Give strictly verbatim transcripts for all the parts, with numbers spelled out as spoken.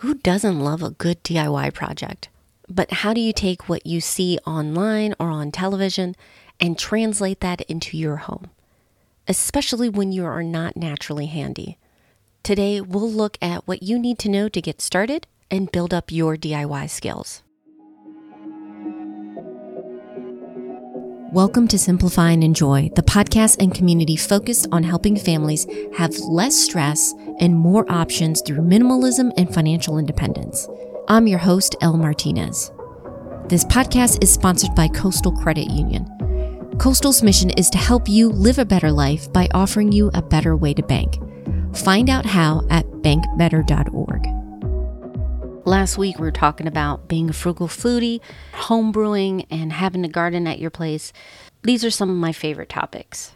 Who doesn't love a good D I Y project? But how do you take what you see online or on television and translate that into your home, especially when you are not naturally handy? Today, we'll look at what you need to know to get started and build up your D I Y skills. Welcome to Simplify and Enjoy, the podcast and community focused on helping families have less stress and more options through minimalism and financial independence. I'm your host, Elle Martinez. This podcast is sponsored by Coastal Credit Union. Coastal's mission is to help you live a better life by offering you a better way to bank. Find out how at bank better dot org. Last week, we were talking about being a frugal foodie, home brewing, and having a garden at your place. These are some of my favorite topics.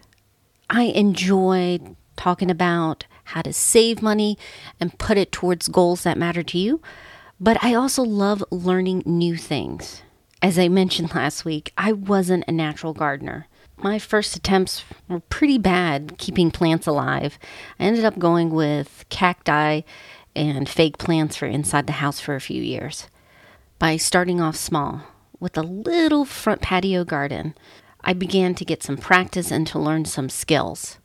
I enjoy talking about how to save money and put it towards goals that matter to you, but I also love learning new things. As I mentioned last week, I wasn't a natural gardener. My first attempts were pretty bad keeping plants alive. I ended up going with cacti and fake plants for inside the house for a few years. By starting off small with a little front patio garden, I began to get some practice and to learn some skills.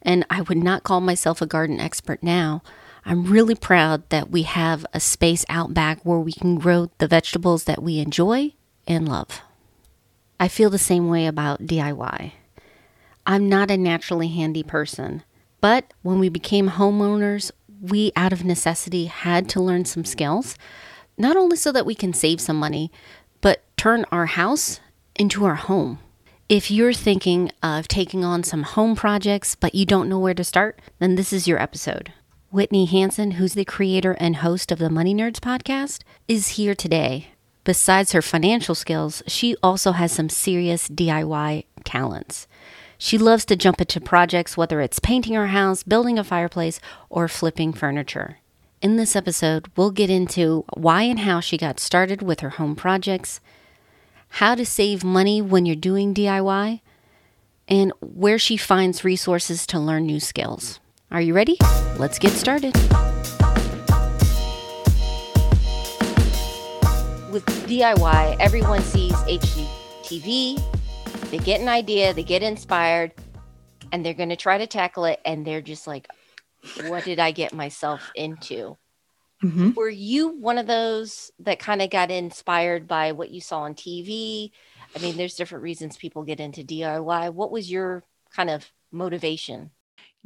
And I would not call myself a garden expert now. I'm really proud that we have a space out back where we can grow the vegetables that we enjoy and love. I feel the same way about D I Y. I'm not a naturally handy person, but when we became homeowners, we out of necessity had to learn some skills, not only so that we can save some money, but turn our house into our home. If you're thinking of taking on some home projects, but you don't know where to start, then this is your episode. Whitney Hansen, who's the creator and host of the Money Nerds podcast, is here today. Besides her financial skills, she also has some serious D I Y talents. She loves to jump into projects, whether it's painting her house, building a fireplace, or flipping furniture. In this episode, we'll get into why and how she got started with her home projects, how to save money when you're doing D I Y, and where she finds resources to learn new skills. Are you ready? Let's get started. With D I Y, everyone sees H G T V, they get an idea, they get inspired, and they're going to try to tackle it, and they're just like, what did I get myself into? Mm-hmm. Were you one of those that kind of got inspired by what you saw on T V? I mean, there's different reasons people get into D I Y. What was your kind of motivation?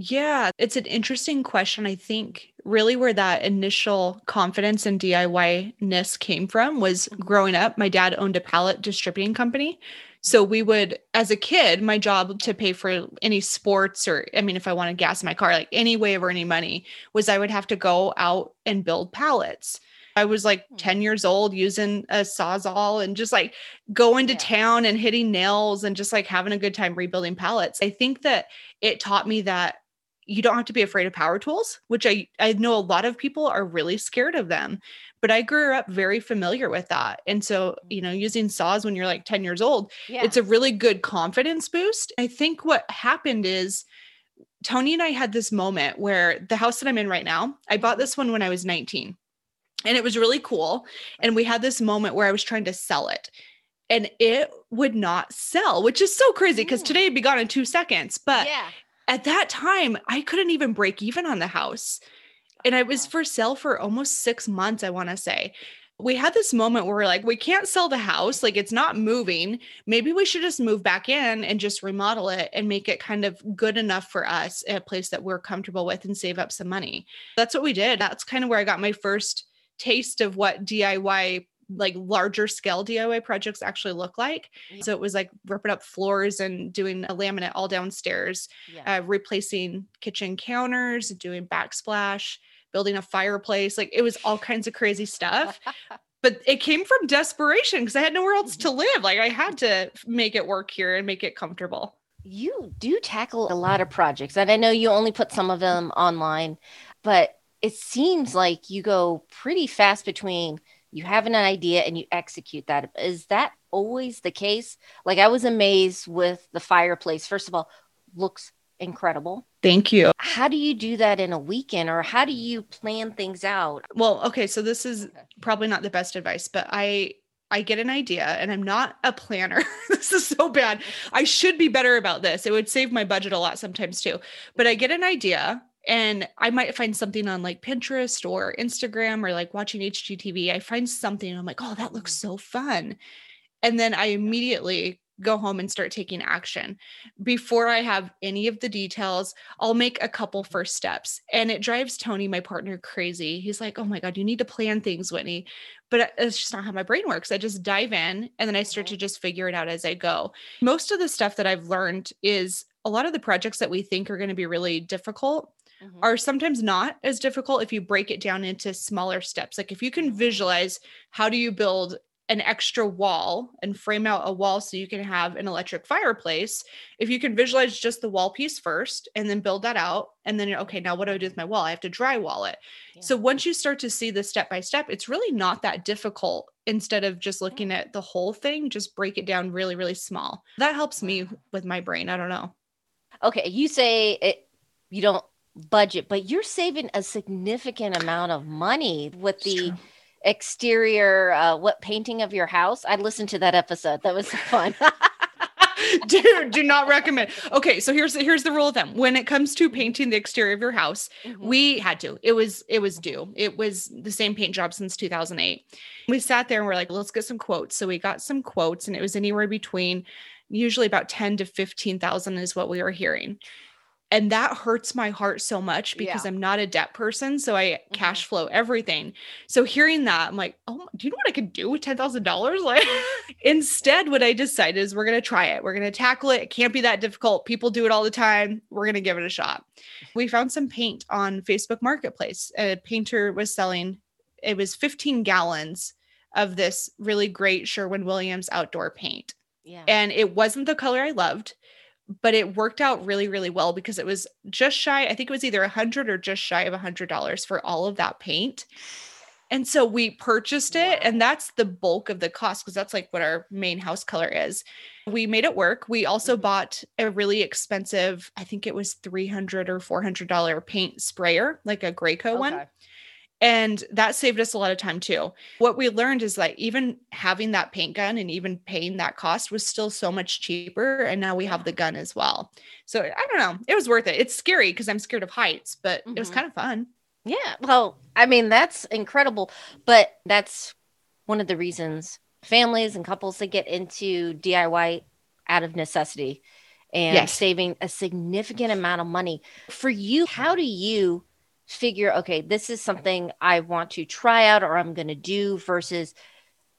Yeah, it's an interesting question. I think really where that initial confidence and D I Y-ness came from was growing up, my dad owned a pallet distributing company. So we would, as a kid, my job to pay for any sports or, I mean, if I wanted gas in my car, like any way of earning money was I would have to go out and build pallets. I was like ten years old using a Sawzall and just like going to yeah. town and hitting nails and just like having a good time rebuilding pallets. I think that it taught me that you don't have to be afraid of power tools, which I, I know a lot of people are really scared of them, but I grew up very familiar with that. And so, you know, using saws when you're like ten years old, yeah. it's a really good confidence boost. I think what happened is Tony and I had this moment where the house that I'm in right now, I bought this one when I was nineteen. And it was really cool. And we had this moment where I was trying to sell it and it would not sell, which is so crazy because mm. today it'd be gone in two seconds. But yeah. at that time, I couldn't even break even on the house. And I was for sale for almost six months, I want to say. We had this moment where we're like, we can't sell the house. Like it's not moving. Maybe we should just move back in and just remodel it and make it kind of good enough for us, a place that we're comfortable with and save up some money. That's what we did. That's kind of where I got my first taste of what D I Y, like larger scale D I Y projects actually look like. Yeah. So it was like ripping up floors and doing a laminate all downstairs, yeah. uh, replacing kitchen counters, doing backsplash, building a fireplace. Like it was all kinds of crazy stuff, but it came from desperation because I had nowhere else to live. Like I had to make it work here and make it comfortable. You do tackle a lot of projects and I know you only put some of them online, but it seems like you go pretty fast between you have an idea and you execute that. Is that always the case? Like I was amazed with the fireplace. First of all, looks incredible. Thank you. How do you do that in a weekend, or how do you plan things out? Well, okay. So this is probably not the best advice, but I, I get an idea and I'm not a planner. This is so bad. I should be better about this. It would save my budget a lot sometimes too, but I get an idea and I might find something on like Pinterest or Instagram or like watching H G T V. I find something and I'm like, oh, that looks so fun. And then I immediately go home and start taking action. Before I have any of the details, I'll make a couple first steps. And it drives Tony, my partner, crazy. He's like, oh my God, you need to plan things, Whitney. But it's just not how my brain works. I just dive in and then I start to just figure it out as I go. Most of the stuff that I've learned is a lot of the projects that we think are going to be really difficult mm-hmm. are sometimes not as difficult if you break it down into smaller steps. Like if you can visualize, how do you build an extra wall and frame out a wall so you can have an electric fireplace. If you can visualize just the wall piece first and then build that out. And then, okay, now what do I do with my wall? I have to drywall it. Yeah. So once you start to see the step-by-step, it's really not that difficult. Instead of just looking at the whole thing, just break it down really, really small. That helps me with my brain. I don't know. Okay. You say it, you don't budget, but you're saving a significant amount of money with the exterior uh what painting of your house. I listened to that episode. That was fun. Dude, do not recommend. Okay, so here's the, here's the rule of them. When it comes to painting the exterior of your house, mm-hmm. we had to. It was it was due. It was the same paint job since two thousand eight. We sat there and we're like, let's get some quotes. So we got some quotes, and it was anywhere between usually about ten to fifteen thousand is what we were hearing. And that hurts my heart so much because yeah. I'm not a debt person. So I mm-hmm. cash flow everything. So hearing that, I'm like, oh, do you know what I could do with ten thousand dollars? Like, instead, what I decided is we're going to try it. We're going to tackle it. It can't be that difficult. People do it all the time. We're going to give it a shot. We found some paint on Facebook Marketplace. A painter was selling, it was fifteen gallons of this really great Sherwin-Williams outdoor paint. Yeah. And it wasn't the color I loved, but it worked out really, really well because it was just shy. I think it was either a hundred or just shy of a hundred dollars for all of that paint. And so we purchased it, and that's the bulk of the cost, because that's like what our main house color is. We made it work. We also bought a really expensive, I think it was three hundred or four hundred dollars paint sprayer, like a Graco okay. one. And that saved us a lot of time too. What we learned is that even having that paint gun and even paying that cost was still so much cheaper. And now we have the gun as well. So I don't know. It was worth it. It's scary because I'm scared of heights, but mm-hmm. it was kind of fun. Yeah. Well, I mean, that's incredible, but that's one of the reasons families and couples that get into D I Y out of necessity and yes. saving a significant amount of money. For you, how do you figure, okay, this is something I want to try out or I'm going to do versus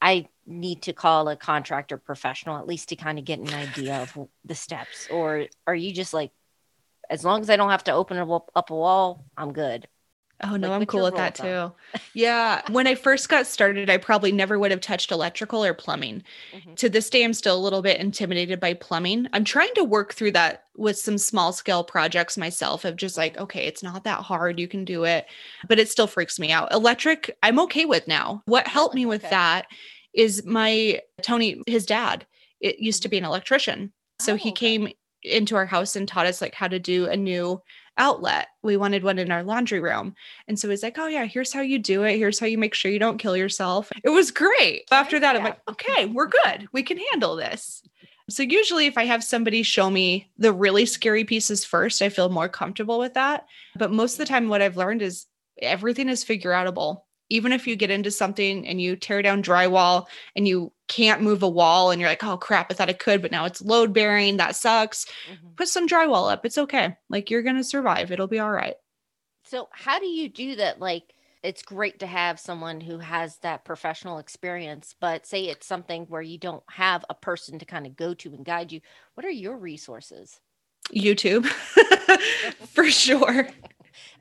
I need to call a contractor professional at least to kind of get an idea of the steps? Or are you just like, as long as I don't have to open up a wall, I'm good? Oh no, like, I'm cool with that too. Yeah. When I first got started, I probably never would have touched electrical or plumbing. Mm-hmm. To this day, I'm still a little bit intimidated by plumbing. I'm trying to work through that with some small scale projects myself of just like, okay, it's not that hard. You can do it, but it still freaks me out. Electric, I'm okay with now. What helped me with okay. that is my Tony, his dad, it used mm-hmm. to be an electrician. So oh, he okay. came into our house and taught us like how to do a new outlet. We wanted one in our laundry room. And so he's like, oh yeah, here's how you do it. Here's how you make sure you don't kill yourself. It was great. After that, I'm like, okay, we're good. We can handle this. So usually if I have somebody show me the really scary pieces first, I feel more comfortable with that. But most of the time what I've learned is everything is figure outable. Even if you get into something and you tear down drywall and you can't move a wall and you're like, oh crap, I thought I could, but now it's load bearing. That sucks. Mm-hmm. Put some drywall up. It's okay. Like, you're going to survive. It'll be all right. So how do you do that? Like, it's great to have someone who has that professional experience, but say it's something where you don't have a person to kind of go to and guide you. What are your resources? YouTube for sure.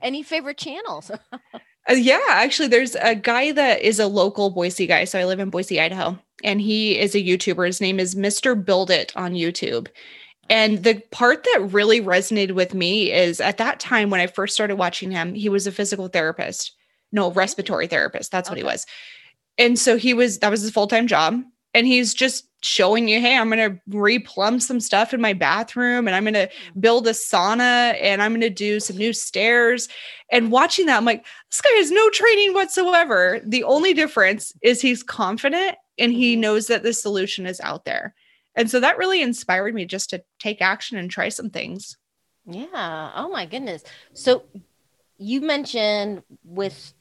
Any favorite channels? Uh, yeah, actually, there's a guy that is a local Boise guy. So I live in Boise, Idaho, and he is a YouTuber. His name is Mister Build It on YouTube. And the part that really resonated with me is at that time when I first started watching him, he was a physical therapist, no, respiratory therapist. That's what okay. he was. And so he was, that was his full-time job. And he's just showing you, hey, I'm going to replumb some stuff in my bathroom, and I'm going to build a sauna, and I'm going to do some new stairs. And watching that, I'm like, this guy has no training whatsoever. The only difference is he's confident and he knows that the solution is out there. And so that really inspired me just to take action and try some things. Yeah. Oh my goodness. So you mentioned with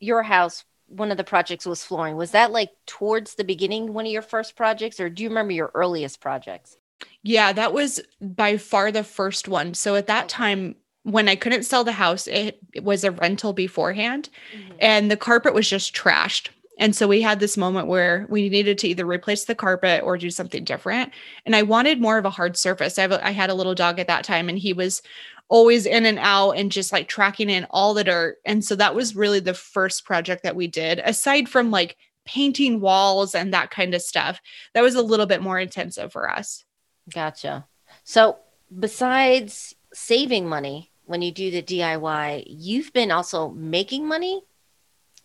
your house, one of the projects was flooring. Was that like towards the beginning, one of your first projects, or do you remember your earliest projects? Yeah, that was by far the first one. So at that time, when I couldn't sell the house, it, it was a rental beforehand, mm-hmm. and the carpet was just trashed. And so we had this moment where we needed to either replace the carpet or do something different. And I wanted more of a hard surface. I, have a, I had a little dog at that time, and he was always in and out and just like tracking in all the dirt. And so that was really the first project that we did, aside from like painting walls and that kind of stuff. That was a little bit more intensive for us. Gotcha. So besides saving money when you do the D I Y, you've been also making money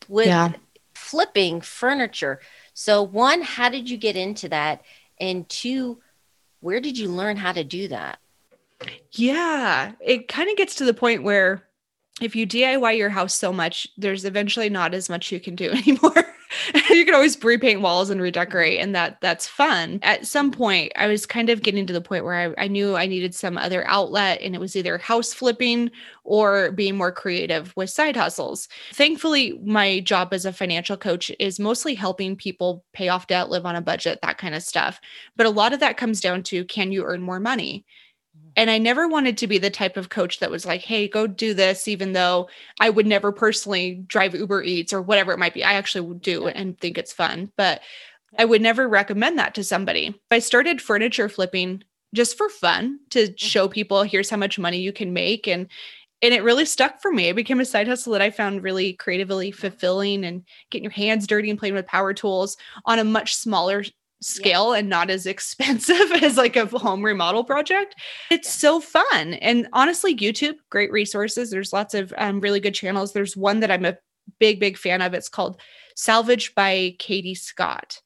with yeah. flipping furniture. So one, how did you get into that? And two, where did you learn how to do that? Yeah, it kind of gets to the point where if you D I Y your house so much, there's eventually not as much you can do anymore. You can always repaint walls and redecorate, and that that's fun. At some point, I was kind of getting to the point where I, I knew I needed some other outlet, and it was either house flipping or being more creative with side hustles. Thankfully, my job as a financial coach is mostly helping people pay off debt, live on a budget, that kind of stuff. But a lot of that comes down to, can you earn more money? And I never wanted to be the type of coach that was like, hey, go do this, even though I would never personally drive Uber Eats or whatever it might be. I actually would do and think it's fun, but I would never recommend that to somebody. I started furniture flipping just for fun to show people, here's how much money you can make. And and it really stuck for me. It became a side hustle that I found really creatively fulfilling, and getting your hands dirty and playing with power tools on a much smaller scale yeah. and not as expensive as like a home remodel project. It's yeah. so fun. And honestly, YouTube, great resources. There's lots of um, really good channels. There's one that I'm a big, big fan of. It's called Salvage by Katie Scott.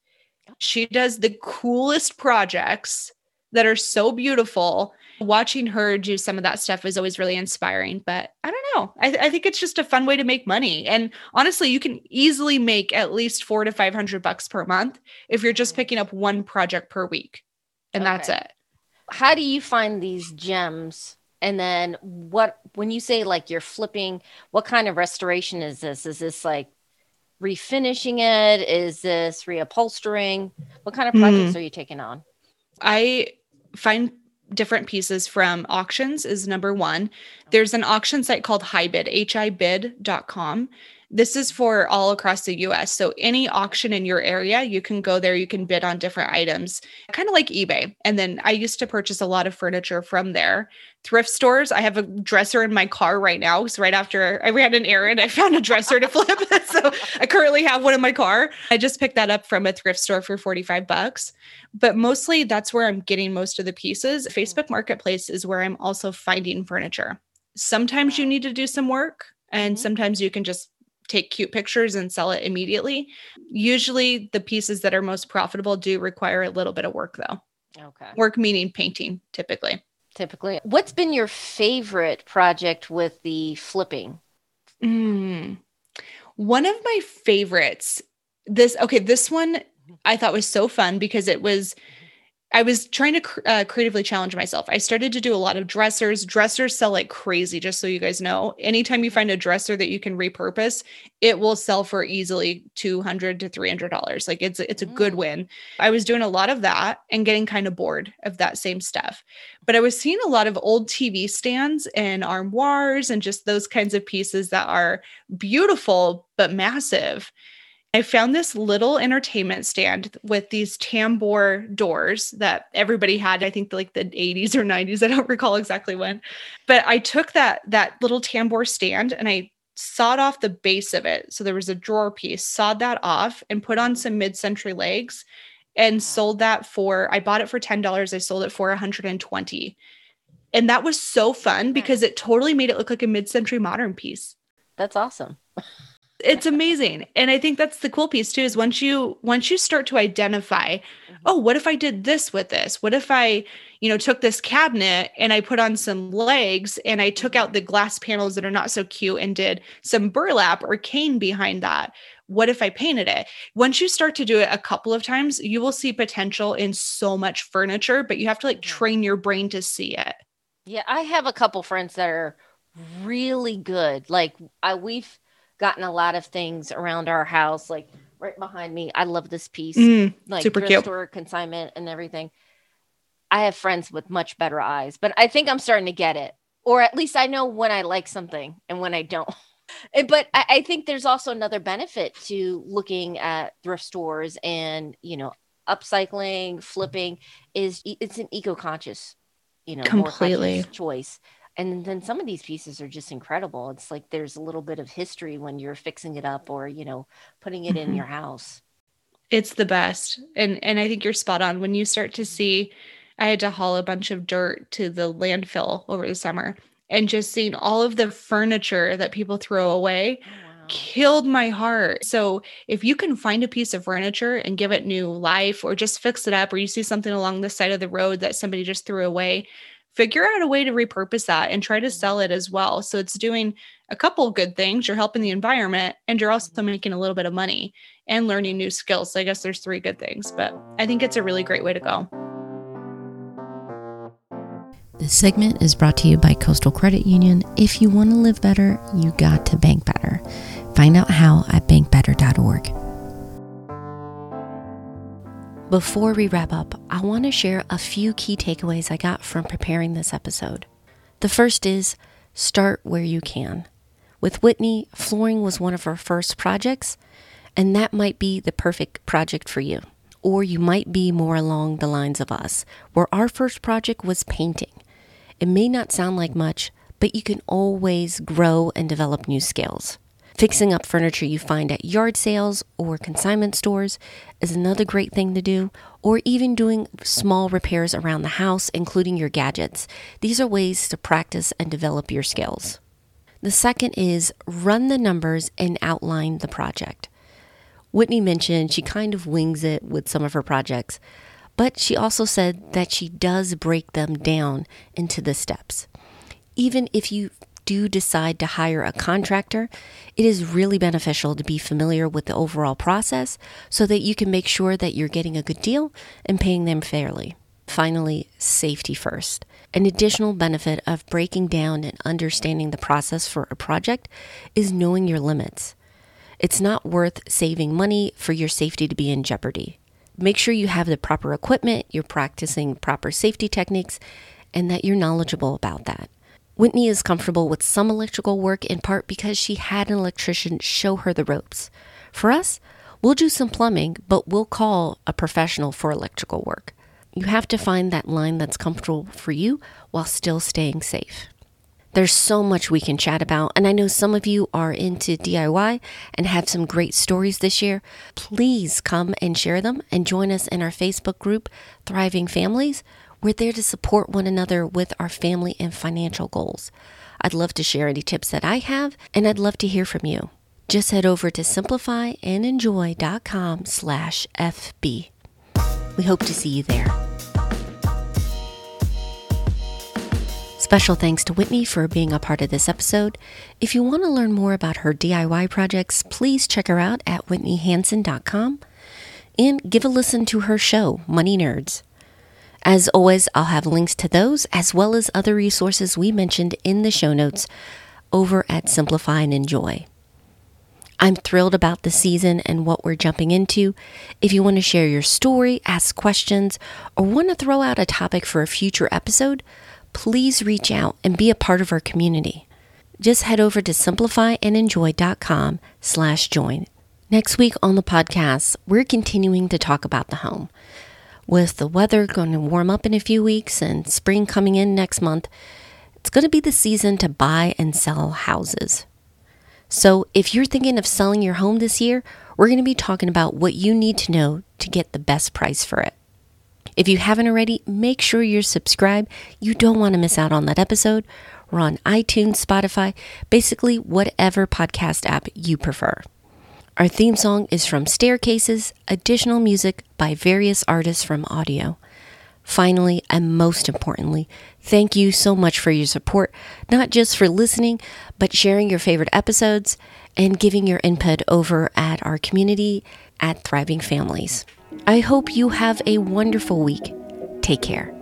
She does the coolest projects that are so beautiful. Watching her do some of that stuff is always really inspiring, but I don't know. I, th- I think it's just a fun way to make money. And honestly, you can easily make at least four to five hundred bucks per month if you're just picking up one project per week. And okay. that's it. How do you find these gems? And then what, when you say like you're flipping, what kind of restoration is this? Is this like refinishing it? Is this reupholstering? What kind of projects mm. are you taking on? I find different pieces from auctions is number one. There's an auction site called HiBid, H I Bid dot com. This is for all across the U S. So any auction in your area, you can go there, you can bid on different items, kind of like eBay. And then I used to purchase a lot of furniture from there. Thrift stores. I have a dresser in my car right now, because right after I ran an errand, I found a dresser to flip. So I currently have one in my car. I just picked that up from a thrift store for forty-five bucks. But mostly that's where I'm getting most of the pieces. Facebook Marketplace is where I'm also finding furniture. Sometimes you need to do some work, and sometimes you can just take cute pictures and sell it immediately. Usually the pieces that are most profitable do require a little bit of work though. Okay. Work meaning painting typically. Typically. What's been your favorite project with the flipping? Mm. One of my favorites, this, okay, this one I thought was so fun because it was, I was trying to cr- uh, creatively challenge myself. I started to do a lot of dressers. Dressers sell like crazy, just so you guys know. Anytime you find a dresser that you can repurpose, it will sell for easily two hundred dollars to three hundred dollars. Like it's, it's a good win. I was doing a lot of that and getting kind of bored of that same stuff. But I was seeing a lot of old T V stands and armoires and just those kinds of pieces that are beautiful but massive. I found this little entertainment stand with these tambour doors that everybody had, I think like the eighties or nineties. I don't recall exactly when, but I took that, that little tambour stand and I sawed off the base of it. So there was a drawer piece, sawed that off and put on some mid-century legs and sold that for, I bought it for ten dollars. I sold it for one hundred twenty dollars. And that was so fun because it totally made it look like a mid-century modern piece. That's awesome. It's amazing. And I think that's the cool piece too, is once you, once you start to identify, oh, what if I did this with this? What if I, you know, took this cabinet and I put on some legs and I took out the glass panels that are not so cute and did some burlap or cane behind that? What if I painted it? Once you start to do it a couple of times, you will see potential in so much furniture, but you have to like train your brain to see it. Yeah. I have a couple friends that are really good. Like I, we've gotten a lot of things around our house, like right behind me. I love this piece, mm, like super cute store consignment and everything. I have friends with much better eyes, but I think I'm starting to get it, or at least I know when I like something and when I don't. But I, I think there's also another benefit to looking at thrift stores and, you know, upcycling, flipping is it's an eco-conscious, you know, completely choice. And then some of these pieces are just incredible. It's like there's a little bit of history when you're fixing it up or, you know, putting it mm-hmm. in your house. It's the best. And and I think you're spot on. When you start to see, I had to haul a bunch of dirt to the landfill over the summer, and just seeing all of the furniture that people throw away wow. killed my heart. So if you can find a piece of furniture and give it new life, or just fix it up, or you see something along the side of the road that somebody just threw away, figure out a way to repurpose that and try to sell it as well. So it's doing a couple of good things. You're helping the environment, and you're also making a little bit of money and learning new skills. So I guess there's three good things, but I think it's a really great way to go. This segment is brought to you by Coastal Credit Union. If you want to live better, you got to bank better. Find out how at bank better dot org. Before we wrap up, I want to share a few key takeaways I got from preparing this episode. The first is start where you can. With Whitney, flooring was one of her first projects, and that might be the perfect project for you. Or you might be more along the lines of us, where our first project was painting. It may not sound like much, but you can always grow and develop new skills. Fixing up furniture you find at yard sales or consignment stores is another great thing to do, or even doing small repairs around the house, including your gadgets. These are ways to practice and develop your skills. The second is run the numbers and outline the project. Whitney mentioned she kind of wings it with some of her projects, but she also said that she does break them down into the steps. Even if you do decide to hire a contractor, it is really beneficial to be familiar with the overall process so that you can make sure that you're getting a good deal and paying them fairly. Finally, safety first. An additional benefit of breaking down and understanding the process for a project is knowing your limits. It's not worth saving money for your safety to be in jeopardy. Make sure you have the proper equipment, you're practicing proper safety techniques, and that you're knowledgeable about that. Whitney is comfortable with some electrical work in part because she had an electrician show her the ropes. For us, we'll do some plumbing, but we'll call a professional for electrical work. You have to find that line that's comfortable for you while still staying safe. There's so much we can chat about, and I know some of you are into D I Y and have some great stories this year. Please come and share them and join us in our Facebook group, Thriving Families. We're there to support one another with our family and financial goals. I'd love to share any tips that I have, and I'd love to hear from you. Just head over to simplify and enjoy dot com slash F B. We hope to see you there. Special thanks to Whitney for being a part of this episode. If you want to learn more about her D I Y projects, please check her out at Whitney Hansen dot com and give a listen to her show, Money Nerds. As always, I'll have links to those as well as other resources we mentioned in the show notes over at Simplify and Enjoy. I'm thrilled about the season and what we're jumping into. If you want to share your story, ask questions, or want to throw out a topic for a future episode, please reach out and be a part of our community. Just head over to simplify and enjoy dot com slash join. Next week on the podcast, we're continuing to talk about the home. With the weather going to warm up in a few weeks and spring coming in next month, it's going to be the season to buy and sell houses. So if you're thinking of selling your home this year, we're going to be talking about what you need to know to get the best price for it. If you haven't already, make sure you're subscribed. You don't want to miss out on that episode. We're on iTunes, Spotify, basically whatever podcast app you prefer. Our theme song is from Staircases, additional music by various artists from audio. Finally, and most importantly, thank you so much for your support, not just for listening, but sharing your favorite episodes and giving your input over at our community at Thriving Families. I hope you have a wonderful week. Take care.